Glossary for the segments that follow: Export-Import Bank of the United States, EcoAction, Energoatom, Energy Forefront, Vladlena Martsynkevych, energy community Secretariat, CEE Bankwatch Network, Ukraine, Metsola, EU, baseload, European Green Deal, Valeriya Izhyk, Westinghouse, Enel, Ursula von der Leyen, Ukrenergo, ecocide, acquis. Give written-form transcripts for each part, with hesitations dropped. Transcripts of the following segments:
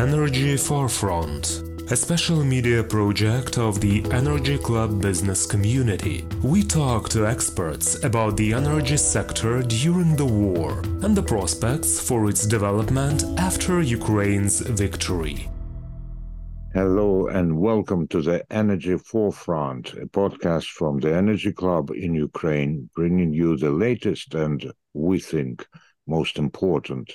Energy Forefront, a special media project of the Energy Club business community. We talk to experts about the energy sector during the war and the prospects for its development after Ukraine's victory. Hello and welcome to the Energy Forefront, a podcast from the Energy Club in Ukraine, bringing you the latest and, we think, most important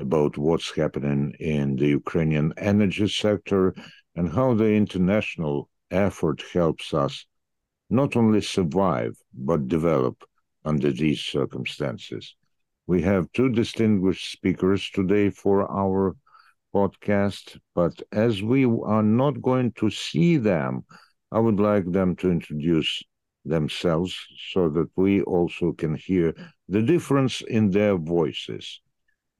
about what's happening in the Ukrainian energy sector and how the international effort helps us not only survive, but develop under these circumstances. We have two distinguished speakers today for our podcast, but as we are not going to see them, I would like them to introduce themselves so that we also can hear the difference in their voices.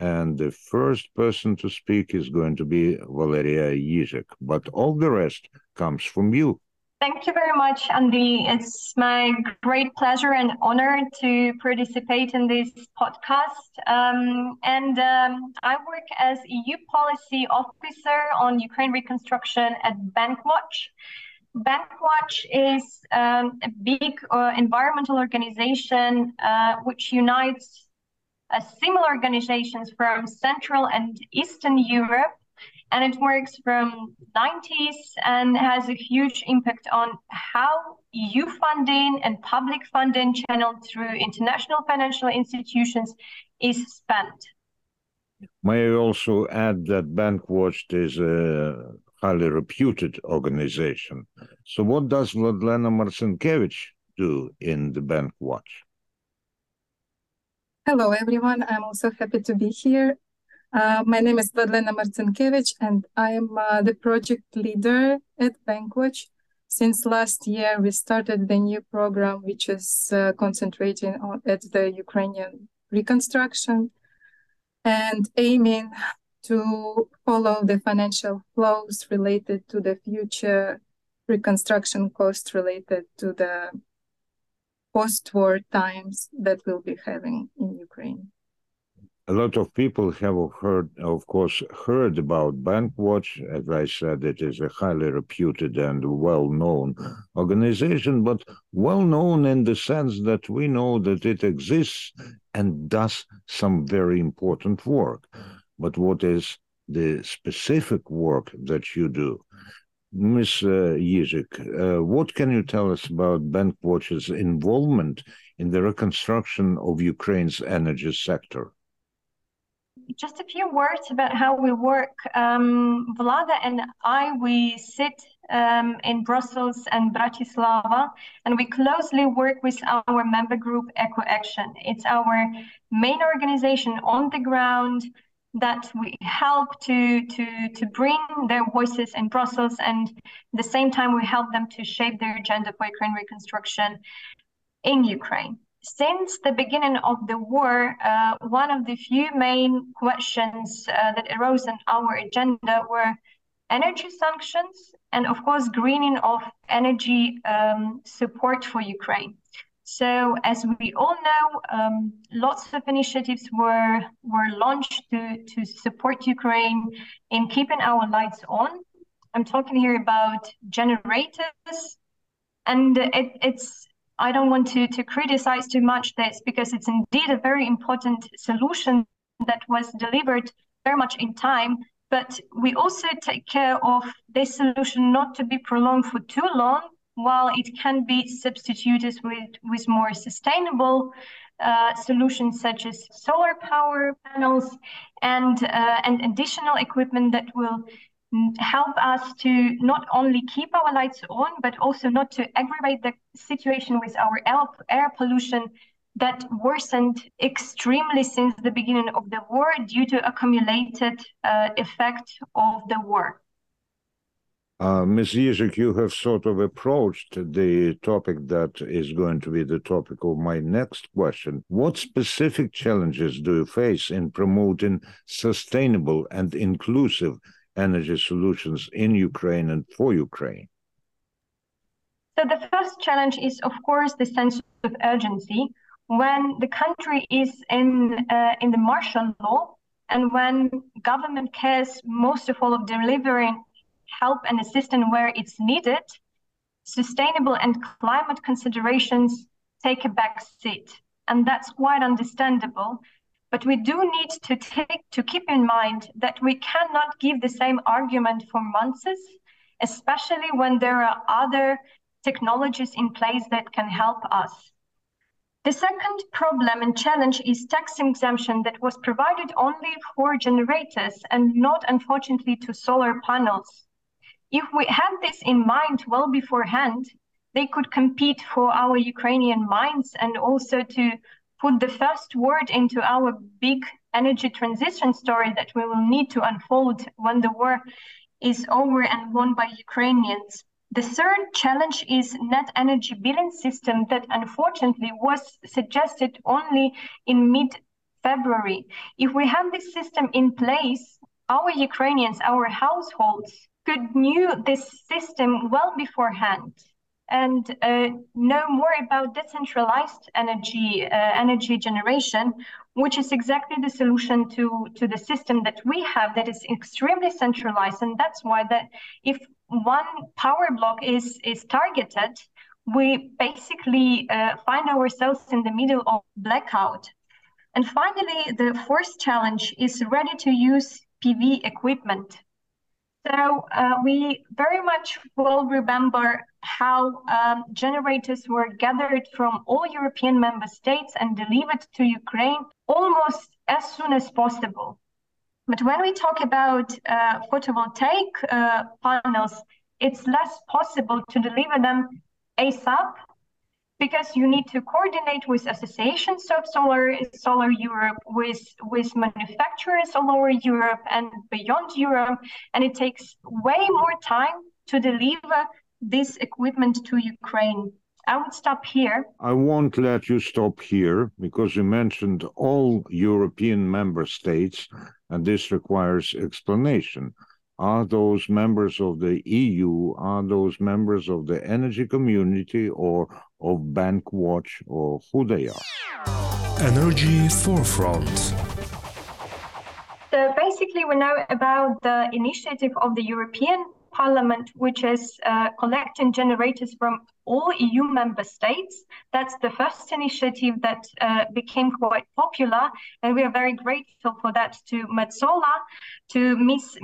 And the first person to speak is going to be Valeriya Izhyk, but all the rest comes from you. Thank you very much, Andrei. It's my great pleasure and honor to participate in this podcast. I work as EU Policy Officer on Ukraine Reconstruction at Bankwatch. Bankwatch is a big environmental organization which unites similar organizations from Central and Eastern Europe, and it works from the 90s and has a huge impact on how EU funding and public funding channeled through international financial institutions is spent. May I also add that Bankwatch is a highly reputed organization. So what does Vladlena Martsynkevych do in the Bankwatch? Hello, everyone. I'm also happy to be here. My name is Vladlena Martsynkevych, and I'm the project leader at Bankwatch. Since last year, we started the new program, which is concentrating on the Ukrainian reconstruction and aiming to follow the financial flows related to the future reconstruction costs related to the post-war times that we'll be having in Ukraine. A lot of people have heard about Bankwatch. As I said, it is a highly reputed and well-known organization, but well-known in the sense that we know that it exists and does some very important work. But what is the specific work that you do? Ms. Izhyk, what can you tell us about Bankwatch's involvement in the reconstruction of Ukraine's energy sector? Just a few words about how we work. Vlada and I, we sit in Brussels and Bratislava, and we closely work with our member group EcoAction. It's our main organization on the ground that we help to bring their voices in Brussels, and at the same time we help them to shape their agenda for Ukraine reconstruction in Ukraine. Since the beginning of the war, one of the few main questions that arose on our agenda were energy sanctions and, of course, greening of energy support for Ukraine. So, as we all know, lots of initiatives were launched to support Ukraine in keeping our lights on. I'm talking here about generators, and it's I don't want to criticize too much this, because it's indeed a very important solution that was delivered very much in time. But we also take care of this solution not to be prolonged for too long, while it can be substituted with more sustainable solutions such as solar power panels and additional equipment that will help us to not only keep our lights on, but also not to aggravate the situation with our air pollution that worsened extremely since the beginning of the war due to accumulated effect of the war. Ms. Izhyk, you have sort of approached the topic that is going to be the topic of my next question. What specific challenges do you face in promoting sustainable and inclusive energy solutions in Ukraine and for Ukraine? So the first challenge is, of course, the sense of urgency. When the country is in the martial law, And when government cares most of all of delivering help and assistance where it's needed, sustainable and climate considerations take a back seat. And that's quite understandable. But we do need to keep in mind that we cannot give the same argument for months, especially when there are other technologies in place that can help us. The second problem and challenge is tax exemption that was provided only for generators and not, unfortunately, to solar panels. If we had this in mind well beforehand, they could compete for our Ukrainian mines and also to put the first word into our big energy transition story that we will need to unfold when the war is over and won by Ukrainians. The third challenge is net energy billing system that unfortunately was suggested only in mid-February. If we had this system in place, our Ukrainians, our households could knew this system well beforehand and know more about decentralized energy generation, which is exactly the solution to the system that we have that is extremely centralized. And that's why that if one power block is targeted, we basically find ourselves in the middle of blackout. And finally, the fourth challenge is ready-to-use PV equipment. So we very much will remember how generators were gathered from all European member states and delivered to Ukraine almost as soon as possible. But when we talk about photovoltaic panels, it's less possible to deliver them ASAP because you need to coordinate with associations of solar Europe, with manufacturers all over Europe and beyond Europe. And it takes way more time to deliver this equipment to Ukraine. I would stop here. I won't let you stop here because you mentioned all European member states, and this requires explanation. Are those members of the EU? Are those members of the energy community or of Bankwatch or who they are? Energy Forefront. So basically we know about the initiative of the European Parliament, which is collecting generators from all EU member states. That's the first initiative that became quite popular, and we are very grateful for that to Ms.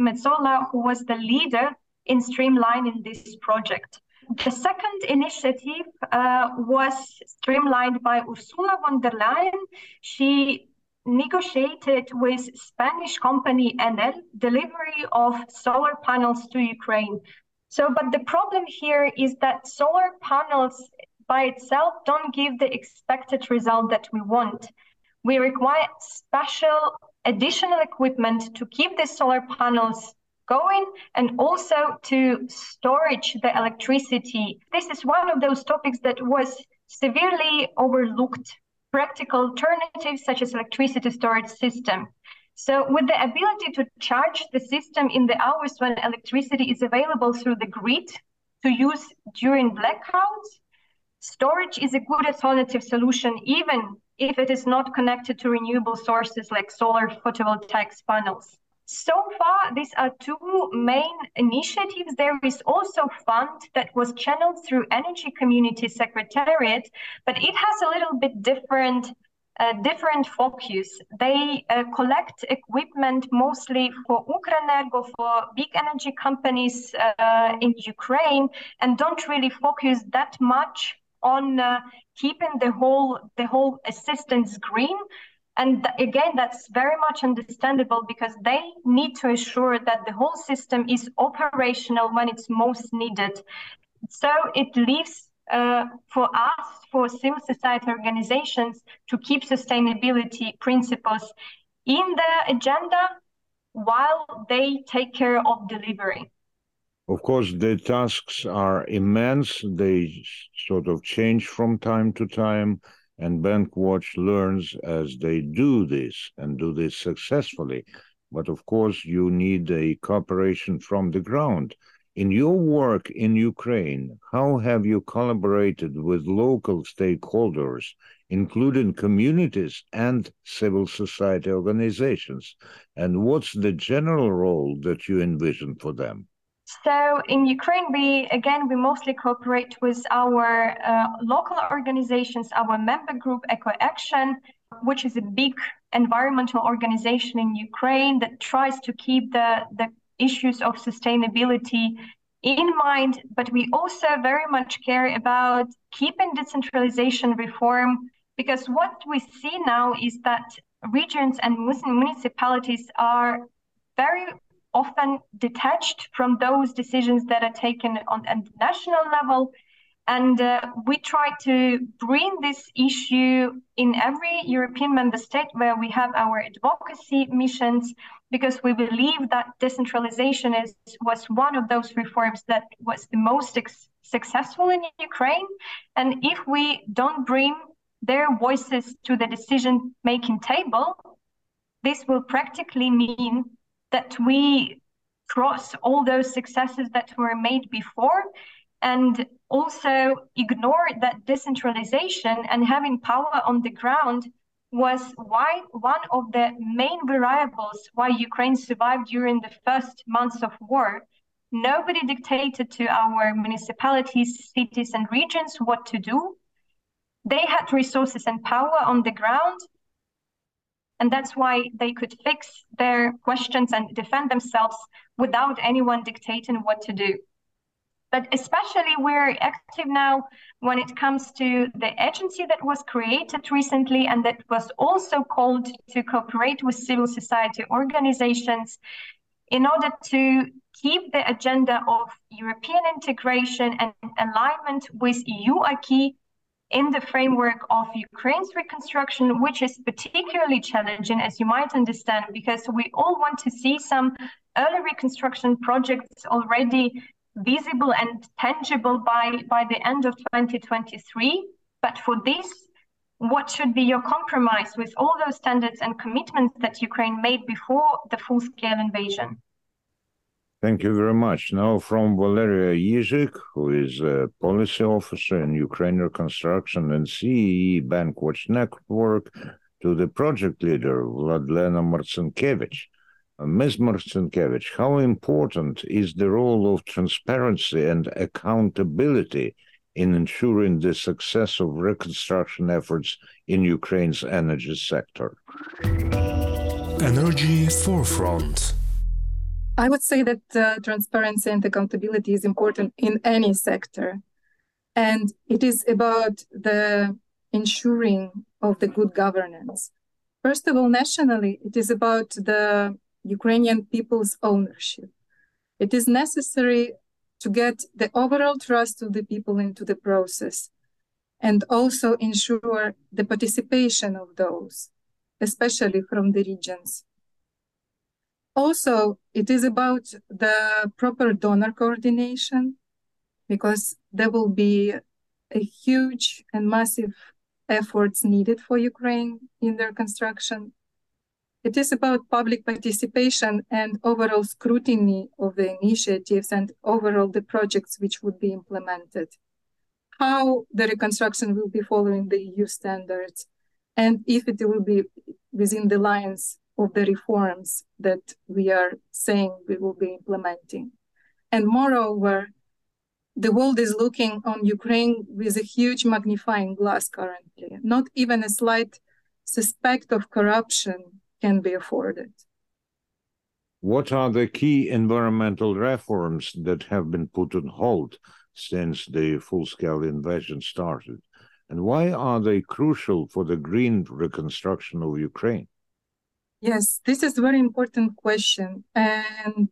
Metsola, who was the leader in streamlining this project. The second initiative was streamlined by Ursula von der Leyen. She negotiated with Spanish company Enel delivery of solar panels to Ukraine. So, but the problem here is that solar panels by itself don't give the expected result that we want. We require special additional equipment to keep the solar panels going and also to storage the electricity. This is one of those topics that was severely overlooked. Practical alternatives such as electricity storage system. So with the ability to charge the system in the hours when electricity is available through the grid to use during blackouts, storage is a good alternative solution, even if it is not connected to renewable sources like solar photovoltaic panels. So far, these are two main initiatives. There is also a fund that was channeled through Energy Community Secretariat, but it has a little bit different focus. They collect equipment mostly for Ukrenergo, for big energy companies in Ukraine, and don't really focus that much on keeping the whole assistance green. And again, that's very much understandable because they need to assure that the whole system is operational when it's most needed. So it leaves for us, for civil society organizations, to keep sustainability principles in the agenda while they take care of delivery. Of course, the tasks are immense. They sort of change from time to time. And Bankwatch learns as they do this and do this successfully. But of course, you need a cooperation from the ground. In your work in Ukraine, how have you collaborated with local stakeholders including communities and civil society organizations? And what's the general role that you envision for them? So in Ukraine, we mostly cooperate with our local organizations, our member group, EcoAction, which is a big environmental organization in Ukraine that tries to keep the issues of sustainability in mind. But we also very much care about keeping decentralization reform, because what we see now is that regions and municipalities are very often detached from those decisions that are taken at the national level. And we try to bring this issue in every European member state where we have our advocacy missions, because we believe that decentralization was one of those reforms that was the most successful in Ukraine. And if we don't bring their voices to the decision-making table, this will practically mean that we cross all those successes that were made before, and also ignore that decentralization and having power on the ground was why one of the main variables why Ukraine survived during the first months of war. Nobody dictated to our municipalities, cities, and regions what to do. They had resources and power on the ground, and that's why they could fix their questions and defend themselves without anyone dictating what to do. But especially we're active now when it comes to the agency that was created recently and that was also called to cooperate with civil society organizations in order to keep the agenda of European integration and alignment with EU acquis in the framework of Ukraine's reconstruction, which is particularly challenging, as you might understand, because we all want to see some early reconstruction projects already visible and tangible by the end of 2023. But for this, what should be your compromise with all those standards and commitments that Ukraine made before the full-scale invasion? Thank you very much. Now from Valeriya Izhyk, who is a policy officer in Ukraine Reconstruction and CEE Bankwatch Network, to the project leader, Vladlena Martsynkevych. Ms. Martsynkevych, how important is the role of transparency and accountability in ensuring the success of reconstruction efforts in Ukraine's energy sector? Energy Forefront. I would say that transparency and accountability is important in any sector. And it is about the ensuring of the good governance. First of all, nationally, it is about the Ukrainian people's ownership. It is necessary to get the overall trust of the people into the process and also ensure the participation of those, especially from the regions. Also, it is about the proper donor coordination, because there will be a huge and massive efforts needed for Ukraine in their construction. It is about public participation and overall scrutiny of the initiatives and overall the projects which would be implemented, how the reconstruction will be following the EU standards, and if it will be within the lines of the reforms that we are saying we will be implementing. And moreover, the world is looking on Ukraine with a huge magnifying glass currently. Not even a slight suspect of corruption can be afforded. What are the key environmental reforms that have been put on hold since the full-scale invasion started? And why are they crucial for the green reconstruction of Ukraine? Yes, this is a very important question and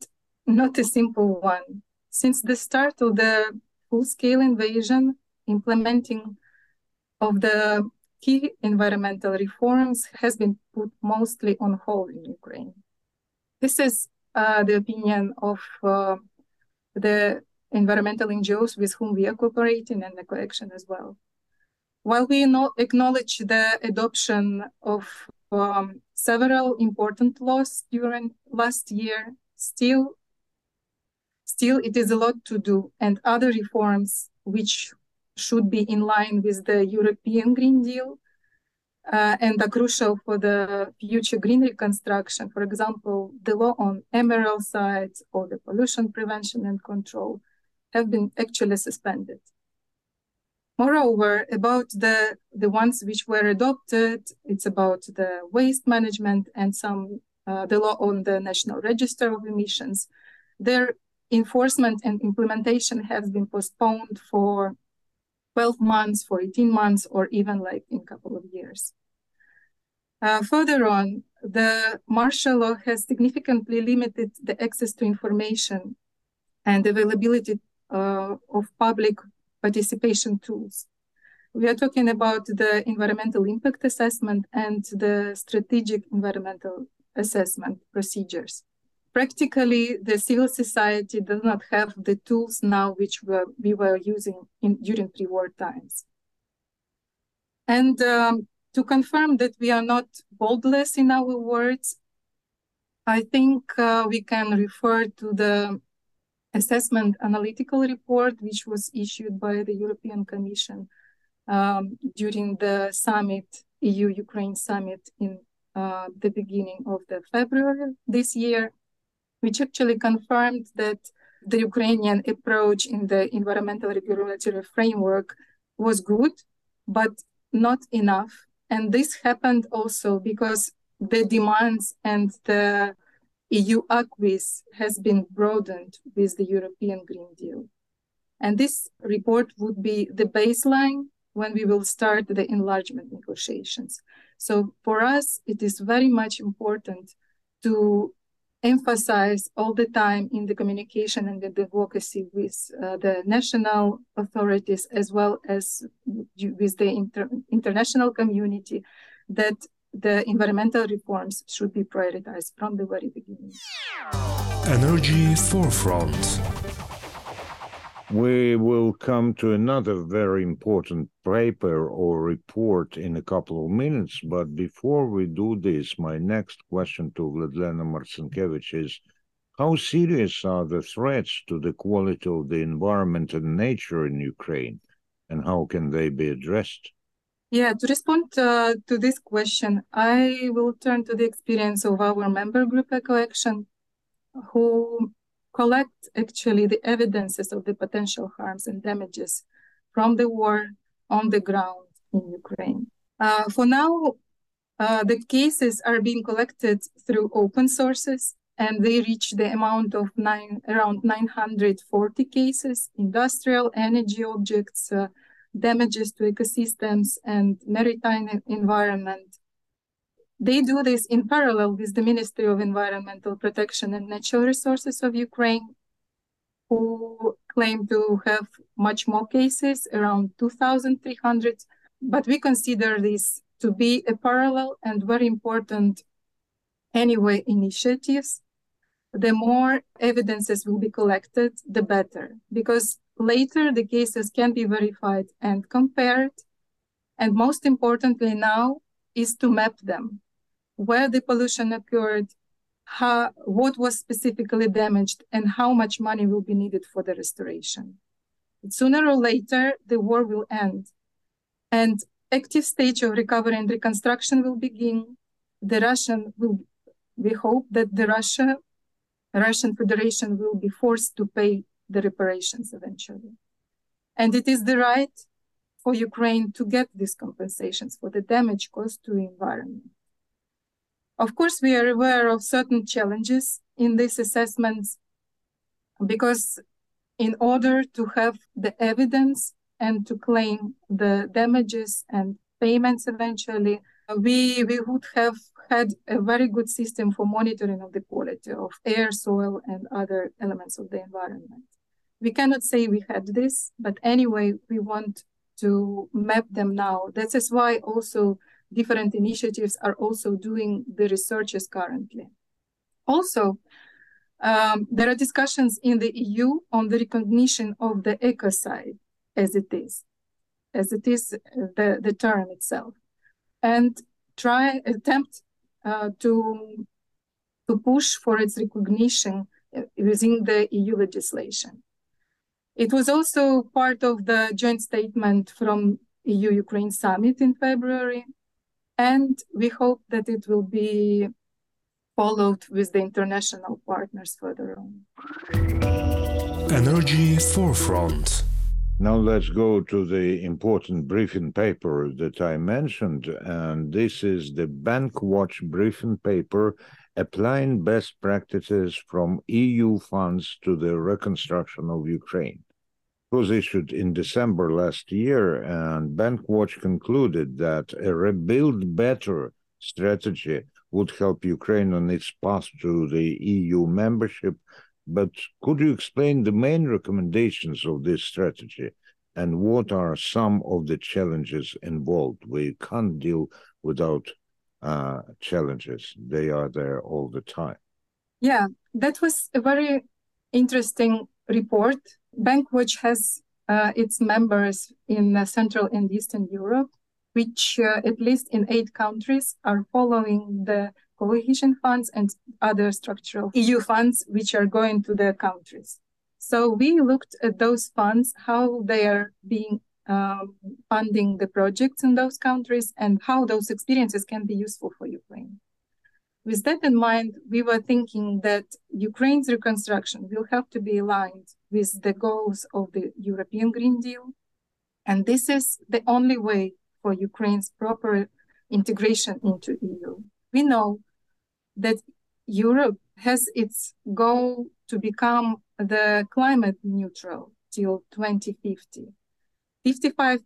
not a simple one. Since the start of the full-scale invasion, implementing of the key environmental reforms has been put mostly on hold in Ukraine. This is the opinion of the environmental NGOs with whom we are cooperating and EcoAction as well. While we acknowledge the adoption of several important laws during last year, still it is a lot to do, and other reforms which should be in line with the European Green Deal and are crucial for the future green reconstruction. For example, the law on emerald sites or the pollution prevention and control have been actually suspended. Moreover, about the ones which were adopted, it's about the waste management and the law on the National Register of Emissions. Their enforcement and implementation has been postponed for 12 months, for 18 months, or even like in a couple of years. Further on, the martial law has significantly limited the access to information and availability of public participation tools. We are talking about the environmental impact assessment and the strategic environmental assessment procedures. Practically, the civil society does not have the tools now which we were using during pre-war times. And to confirm that we are not boldless in our words, I think we can refer to the assessment analytical report, which was issued by the European Commission during the summit, EU-Ukraine summit in the beginning of the February this year, which actually confirmed that the Ukrainian approach in the environmental regulatory framework was good, but not enough. And this happened also because the demands and the EU acquis has been broadened with the European Green Deal. And this report would be the baseline when we will start the enlargement negotiations. So for us, it is very much important to emphasize all the time in the communication and the advocacy with the national authorities, as well as with the international community, that the environmental reforms should be prioritized from the very beginning. Energy Forefront. We will come to another very important paper or report in a couple of minutes, but before we do this, my next question to Vladlena Martsynkevych is, how serious are the threats to the quality of the environment and nature in Ukraine, and how can they be addressed? Yeah, to respond to this question, I will turn to the experience of our member group EcoAction, who collect actually the evidences of the potential harms and damages from the war on the ground in Ukraine. For now, the cases are being collected through open sources, and they reach the amount of around 940 cases, industrial energy objects, damages to ecosystems and maritime environment. They do this in parallel with the Ministry of Environmental Protection and Natural Resources of Ukraine, who claim to have much more cases, around 2,300. But we consider this to be a parallel and very important anyway initiatives. The more evidences will be collected, the better, because later, the cases can be verified and compared. And most importantly now is to map them. Where the pollution occurred, what was specifically damaged, and how much money will be needed for the restoration. Sooner or later, the war will end. And active stage of recovery and reconstruction will begin. We hope that the Russian Federation will be forced to pay the reparations eventually. And it is the right for Ukraine to get these compensations for the damage caused to the environment. Of course, we are aware of certain challenges in these assessments, because in order to have the evidence and to claim the damages and payments eventually, we would have had a very good system for monitoring of the quality of air, soil, and other elements of the environment. We cannot say we had this, but anyway, we want to map them now. That is why also different initiatives are also doing the researches currently. Also, there are discussions in the EU on the recognition of the ecocide as it is the term itself, and attempt to push for its recognition within the EU legislation. It was also part of the joint statement from EU-Ukraine summit in February, And we hope that it will be followed with the international partners further on. Energy Forefront. Now let's go to the important briefing paper that I mentioned, and this is the Bankwatch briefing paper, Applying Best Practices from EU Funds to the Reconstruction of Ukraine. It was issued in December last year, and Bankwatch concluded that a Rebuild Better strategy would help Ukraine on its path to the EU membership. But could you explain the main recommendations of this strategy and what are some of the challenges involved? We can't deal without challenges. They are there all the time. Yeah, that was a very interesting report. Bankwatch has its members in Central and Eastern Europe, which at least in 8 countries are following the cohesion funds and other structural EU funds which are going to the countries. So we looked at those funds, how they are being funding the projects in those countries and how those experiences can be useful for Ukraine. With that in mind, we were thinking that Ukraine's reconstruction will have to be aligned with the goals of the European Green Deal. And this is the only way for Ukraine's proper integration into EU. We know that Europe has its goal to become the climate neutral till 2050. 55%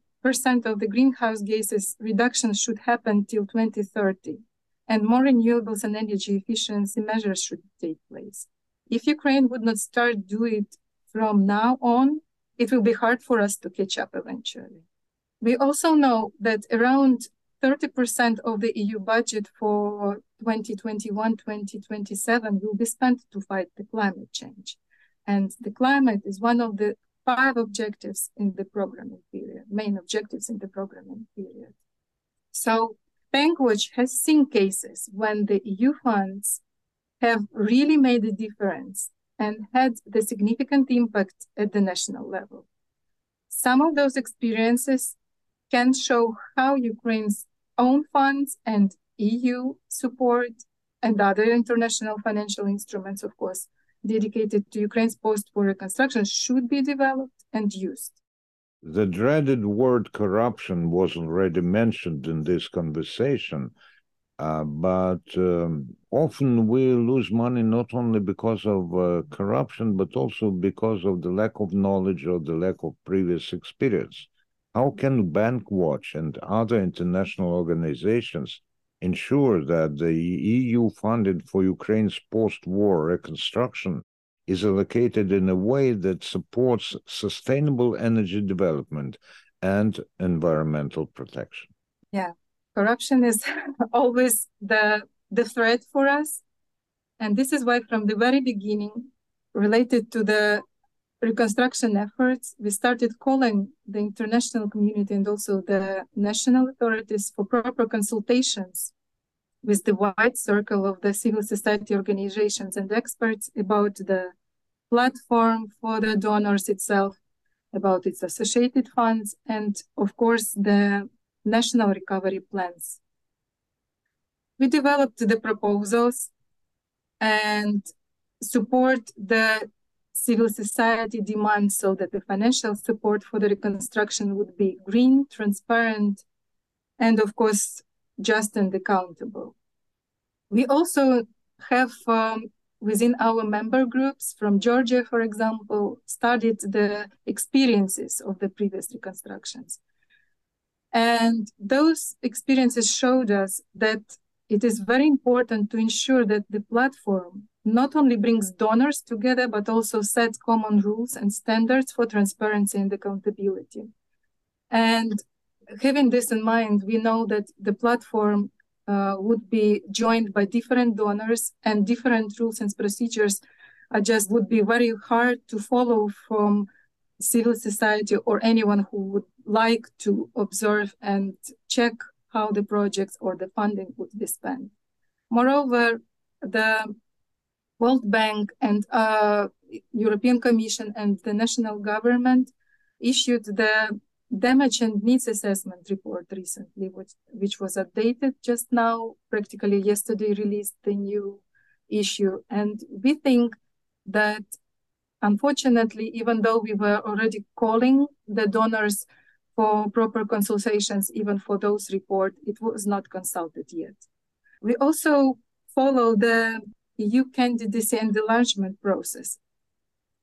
of the greenhouse gases reduction should happen till 2030, and more renewables and energy efficiency measures should take place. If Ukraine would not start doing it from now on, it will be hard for us to catch up eventually. We also know that around 30% of the EU budget for 2021-2027 will be spent to fight the climate change. And the climate is one of the 5 objectives in the programming period, main objectives in the programming period. So Bankwatch has seen cases when the EU funds have really made a difference and had the significant impact at the national level. Some of those experiences can show how Ukraine's own funds and EU support and other international financial instruments, of course, dedicated to Ukraine's post-war reconstruction should be developed and used. The dreaded word corruption was already mentioned in this conversation, but often we lose money not only because of corruption, but also because of the lack of knowledge or the lack of previous experience. How can Bankwatch and other international organizations ensure that the EU funding for Ukraine's post-war reconstruction is allocated in a way that supports sustainable energy development and environmental protection? Yeah, corruption is always the threat for us. And this is why from the very beginning, related to the reconstruction efforts, we started calling the international community and also the national authorities for proper consultations with the wide circle of the civil society organizations and experts about the platform for the donors itself, about its associated funds, and of course the national recovery plans. We developed the proposals and support the civil society demands so that the financial support for the reconstruction would be green, transparent, and of course, just and accountable. We also have, within our member groups from Georgia, for example, studied the experiences of the previous reconstructions. And those experiences showed us that it is very important to ensure that the platform not only brings donors together, but also sets common rules and standards for transparency and accountability. And having this in mind, we know that the platform would be joined by different donors, and different rules and procedures would be very hard to follow from civil society or anyone who would like to observe and check how the projects or the funding would be spent. Moreover, the World Bank and European Commission and the national government issued the damage and needs assessment report recently, which was updated just now, practically yesterday released the new issue. And we think that, unfortunately, even though we were already calling the donors for proper consultations, even for those reports, it was not consulted yet. We also follow the EU candidacy and enlargement process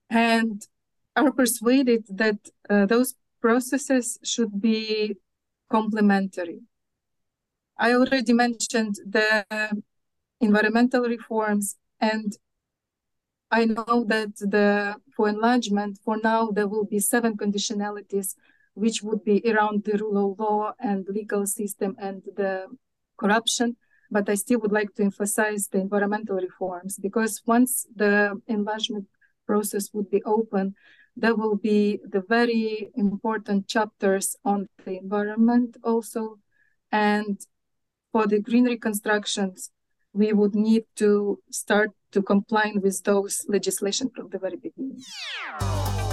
and are persuaded that those processes should be complementary. I already mentioned the environmental reforms, and I know that for enlargement, for now, there will be 7 conditionalities, which would be around the rule of law and legal system and the corruption. But I still would like to emphasize the environmental reforms, because once the enlargement process would be open, there will be the very important chapters on the environment also. And for the green reconstructions, we would need to start to comply with those legislation from the very beginning.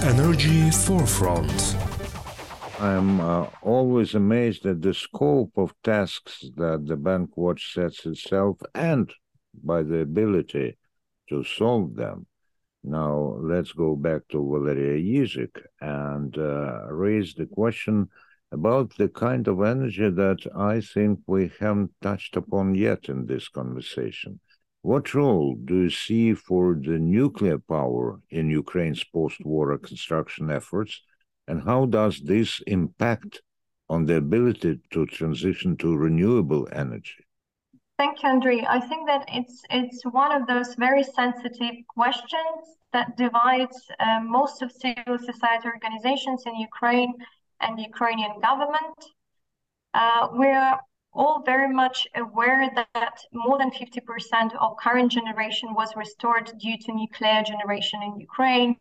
Energy Forefront. I'm always amazed at the scope of tasks that the Bankwatch sets itself and by the ability to solve them. Now, let's go back to Valeriya Izhyk and raise the question about the kind of energy that I think we haven't touched upon yet in this conversation. What role do you see for the nuclear power in Ukraine's post-war reconstruction efforts? And how does this impact on the ability to transition to renewable energy? Thank you, Andrei. I think that it's one of those very sensitive questions that divides most of civil society organizations in Ukraine and the Ukrainian government. We're all very much aware that more than 50% of current generation was restored due to nuclear generation in Ukraine.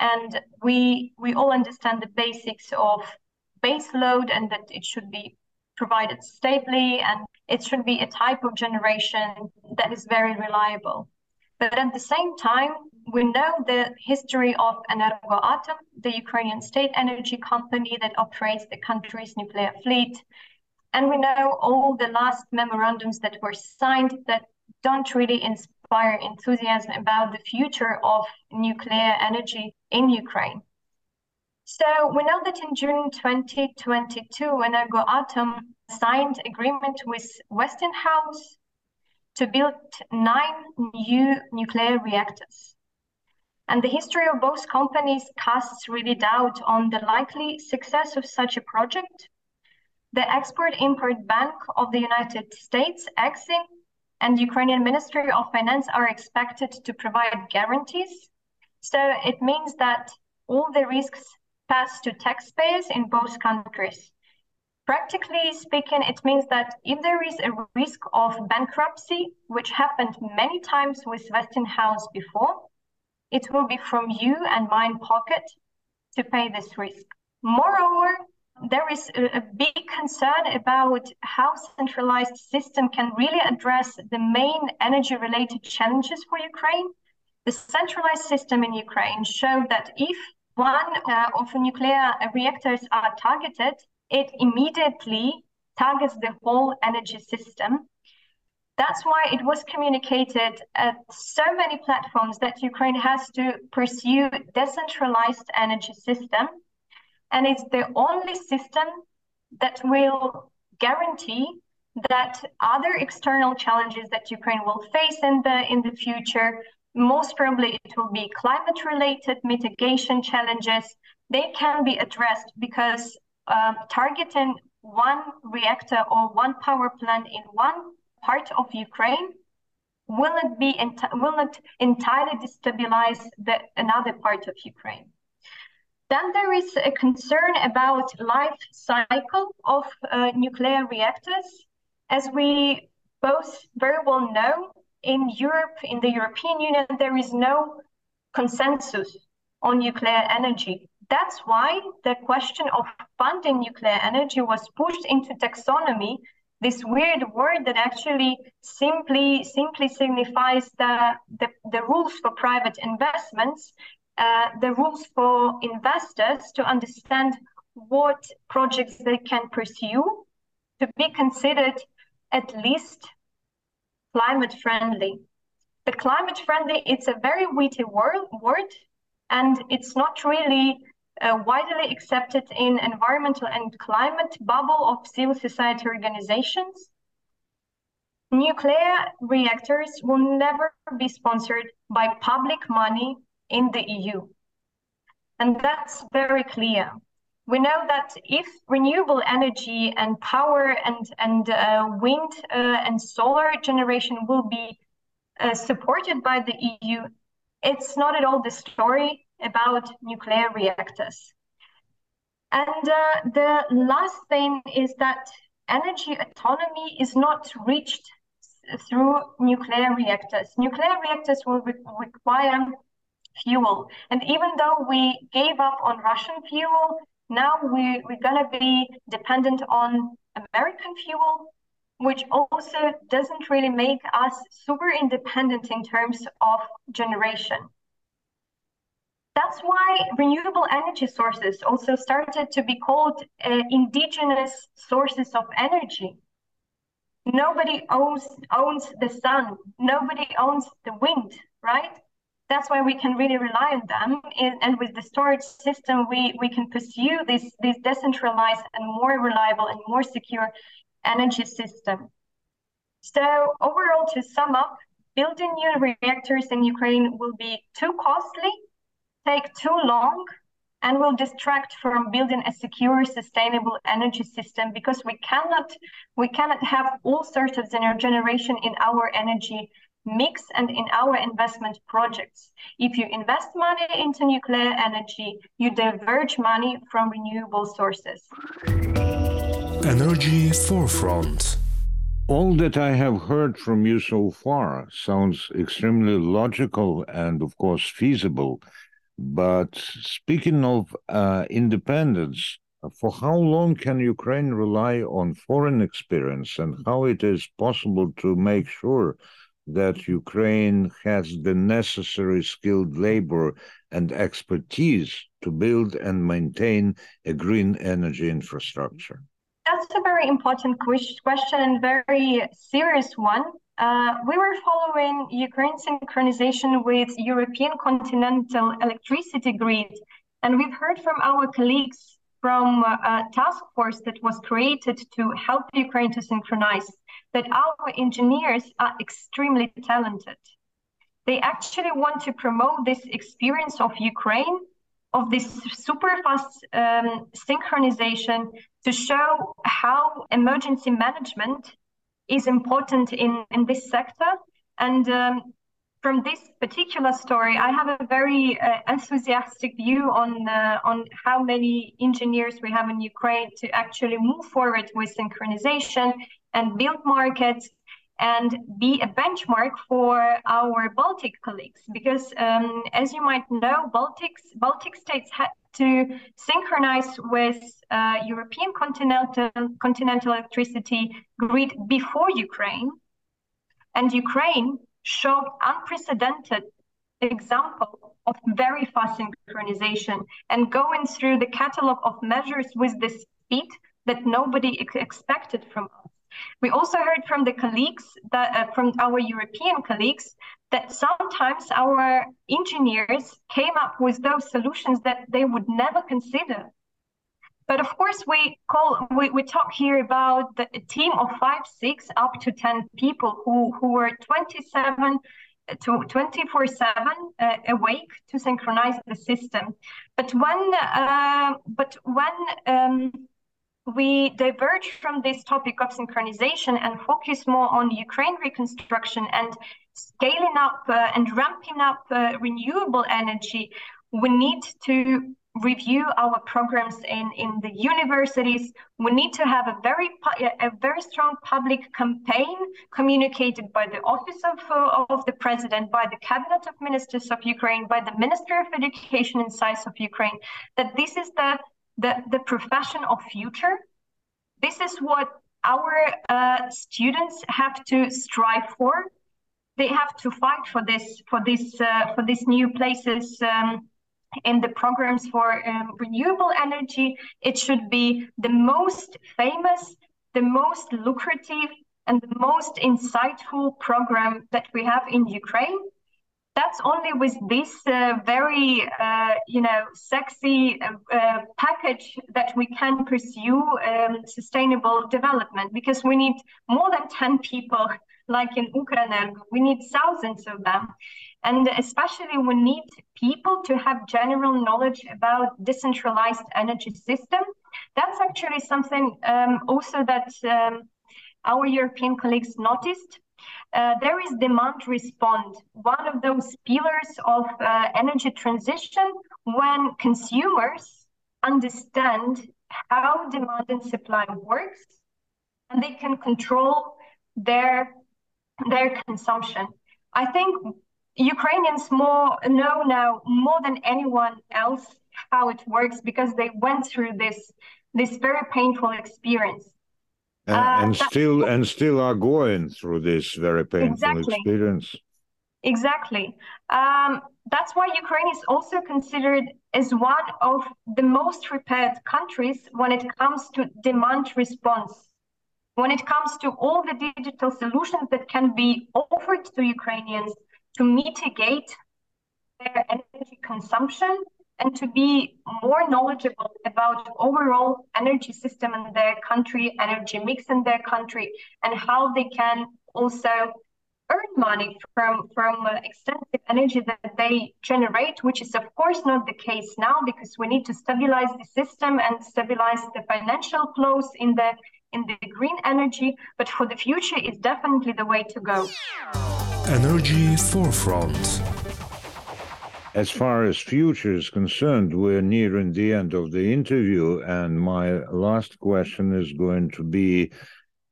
And we all understand the basics of baseload and that it should be provided stably and it should be a type of generation that is very reliable. But at the same time, we know the history of Energoatom, the Ukrainian state energy company that operates the country's nuclear fleet. And we know all the last memorandums that were signed that don't really inspire enthusiasm about the future of nuclear energy in Ukraine. So we know that in June 2022, Energoatom signed agreement with Westinghouse to build 9 new nuclear reactors. And the history of both companies casts really doubt on the likely success of such a project. The Export-Import Bank of the United States, EXIM, and the Ukrainian Ministry of Finance are expected to provide guarantees. So it means that all the risks pass to taxpayers in both countries. Practically speaking, it means that if there is a risk of bankruptcy, which happened many times with Westinghouse before, it will be from you and mine pocket to pay this risk. Moreover, there is a big concern about how centralized system can really address the main energy-related challenges for Ukraine. The centralized system in Ukraine showed that if one of nuclear reactors are targeted, it immediately targets the whole energy system. That's why it was communicated at so many platforms that Ukraine has to pursue a decentralized energy system. And it's the only system that will guarantee that other external challenges that Ukraine will face in the future, most probably it will be climate-related mitigation challenges, they can be addressed because targeting one reactor or one power plant in one part of Ukraine will not entirely destabilize another part of Ukraine. Then there is a concern about life cycle of nuclear reactors. As we both very well know, in Europe, in the European Union, there is no consensus on nuclear energy. That's why the question of funding nuclear energy was pushed into taxonomy, this weird word that actually simply signifies the rules for private investments, the rules for investors to understand what projects they can pursue to be considered at least climate friendly. The climate friendly, it's a very witty word, and it's not really widely accepted in environmental and climate bubble of civil society organizations. Nuclear reactors will never be sponsored by public money in the EU. And that's very clear. We know that if renewable energy and power and wind and solar generation will be supported by the EU, it's not at all the story about nuclear reactors. And the last thing is that energy autonomy is not reached through nuclear reactors. Nuclear reactors will require fuel. And even though we gave up on Russian fuel, now we're going to be dependent on American fuel, which also doesn't really make us super independent in terms of generation. That's why renewable energy sources also started to be called indigenous sources of energy. Nobody owns the sun, nobody owns the wind, right? That's why we can really rely on them, and with the storage system, we can pursue this decentralized and more reliable and more secure energy system. So overall, to sum up, building new reactors in Ukraine will be too costly, take too long, and will distract from building a secure, sustainable energy system, because we cannot have all sorts of generation in our energy mix and in our investment projects. If you invest money into nuclear energy, you diverge money from renewable sources. Energy Forefront. All that I have heard from you so far sounds extremely logical and, of course, feasible. But speaking of independence, for how long can Ukraine rely on foreign experience, and how it is possible to make sure that Ukraine has the necessary skilled labor and expertise to build and maintain a green energy infrastructure? That's a very important question and very serious one. We were following Ukraine's synchronization with European continental electricity grid, and we've heard from our colleagues from a task force that was created to help Ukraine to synchronize that our engineers are extremely talented. They actually want to promote this experience of Ukraine, of this super fast synchronization, to show how emergency management is important in this sector. And from this particular story, I have a very enthusiastic view on how many engineers we have in Ukraine to actually move forward with synchronization and build markets and be a benchmark for our Baltic colleagues. Because as you might know, Baltic states had to synchronize with European continental electricity grid before Ukraine. And Ukraine showed unprecedented example of very fast synchronization and going through the catalog of measures with the speed that nobody expected from us. We also heard from the colleagues, from our European colleagues, that sometimes our engineers came up with those solutions that they would never consider. But of course, we talk here about a team of 5, 6, up to 10 people who were 27 to 24/7 awake to synchronize the system. But when we diverge from this topic of synchronization and focus more on Ukraine reconstruction and scaling up and ramping up renewable energy, we need to review our programs in the universities. We need to have a very strong public campaign communicated by the office of the president, by the cabinet of ministers of Ukraine, by the Ministry of Education and Science of Ukraine, that this is the profession of future. This is what our students have to strive for. They have to fight for this new places in the programs for renewable energy, it should be the most famous, the most lucrative, and the most insightful program that we have in Ukraine. That's only with this sexy package that we can pursue sustainable development, because we need more than 10 people like in Ukrenergo. We need thousands of them. And especially we need people to have general knowledge about decentralized energy system. That's actually something also that our European colleagues noticed. There is demand response, one of those pillars of energy transition, when consumers understand how demand and supply works, and they can control their consumption. I think Ukrainians know now more than anyone else how it works, because they went through this very painful experience. And still are going through this very painful experience. Exactly. That's why Ukraine is also considered as one of the most prepared countries when it comes to demand response, when it comes to all the digital solutions that can be offered to Ukrainians to mitigate their energy consumption and to be more knowledgeable about overall energy system in their country, energy mix in their country, and how they can also earn money from extensive energy that they generate, which is of course not the case now, because we need to stabilize the system and stabilize the financial flows in the green energy. But for the future, it's definitely the way to go. Energy Forefront. As far as future is concerned, we're nearing the end of the interview, and my last question is going to be,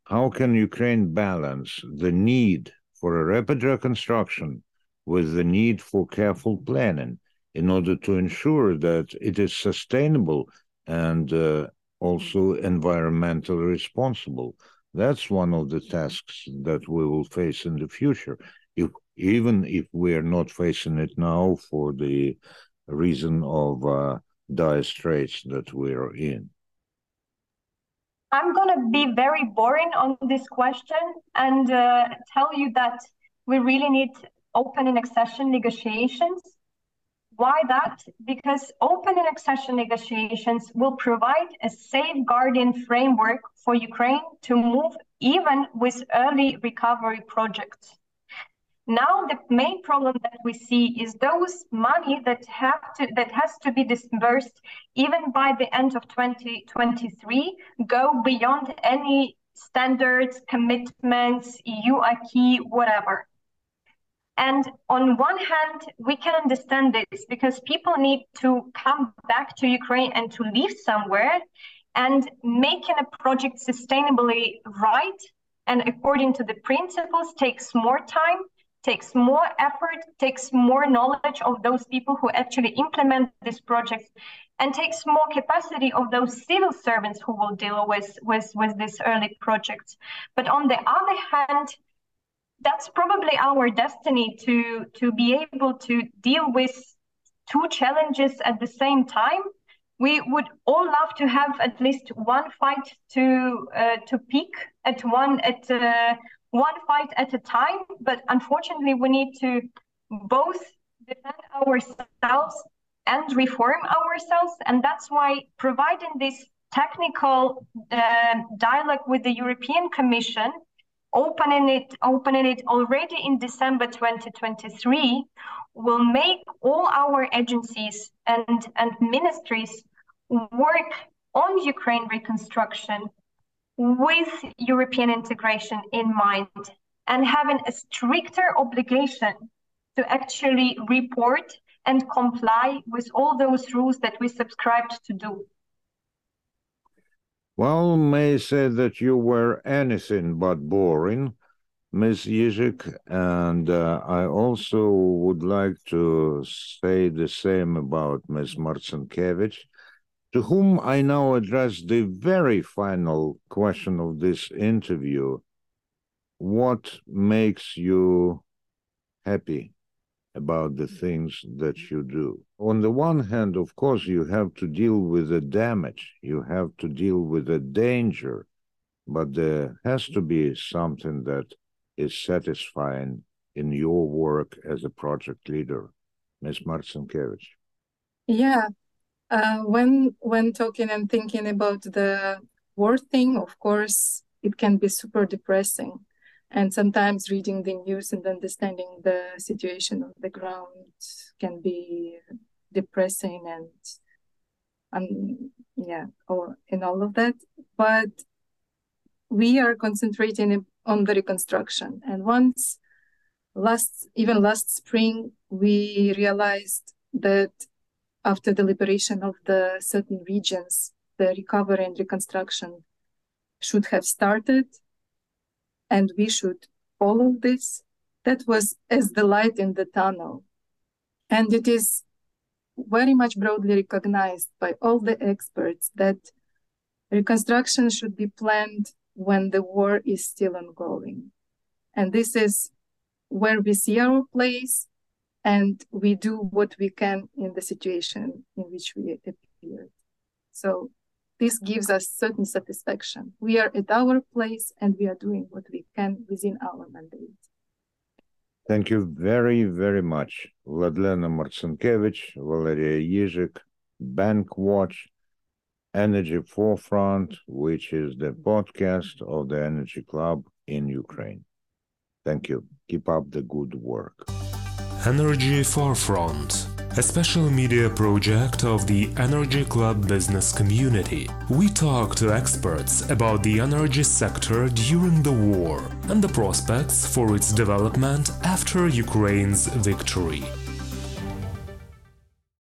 how can Ukraine balance the need for a rapid reconstruction with the need for careful planning in order to ensure that it is sustainable and also environmentally responsible? That's one of the tasks that we will face in the future, even if we're not facing it now for the reason of dire straits that we're in. I'm going to be very boring on this question and tell you that we really need open and accession negotiations. Why that? Because open and accession negotiations will provide a safeguarding framework for Ukraine to move even with early recovery projects. Now the main problem that we see is those money that has to be disbursed even by the end of 2023 go beyond any standards, commitments, EU acquis, whatever. And on one hand, we can understand this because people need to come back to Ukraine and to live somewhere, and making a project sustainably right and according to the principles takes more time, takes more effort, takes more knowledge of those people who actually implement this project, and takes more capacity of those civil servants who will deal with these early projects. But on the other hand, that's probably our destiny to be able to deal with two challenges at the same time. We would all love to have at least one fight to pick at one fight at a time, but unfortunately we need to both defend ourselves and reform ourselves, and that's why providing this technical dialogue with the European Commission, opening it already in December 2023, will make all our agencies and ministries work on Ukraine reconstruction with European integration in mind, and having a stricter obligation to actually report and comply with all those rules that we subscribed to do. Well, May said that you were anything but boring, Ms. Izhyk, and I also would like to say the same about Ms. Martsynkevych, to whom I now address the very final question of this interview. What makes you happy? about the things that you do. On the one hand, of course, you have to deal with the damage, you have to deal with the danger, but there has to be something that is satisfying in your work as a project leader. Ms. Martsynkevych. Yeah, when talking and thinking about the war thing, of course, it can be super depressing. And sometimes reading the news and understanding the situation on the ground can be depressing and yeah, or in all of that. But we are concentrating on the reconstruction. And once last spring, we realized that after the liberation of the certain regions, the recovery and reconstruction should have started, and we should follow this. That was as the light in the tunnel. And it is very much broadly recognized by all the experts that reconstruction should be planned when the war is still ongoing. And this is where we see our place, and we do what we can in the situation in which we appeared. So this gives us certain satisfaction. We are at our place and we are doing what we can within our mandate. Thank you very, very much. Vladlena Martsynkevych, Valeriya Izhyk, Bankwatch, Energy Forefront, which is the podcast of the Energy Club in Ukraine. Thank you. Keep up the good work. Energy Forefront, a special media project of the Energy Club business community. We talk to experts about the energy sector during the war and the prospects for its development after Ukraine's victory.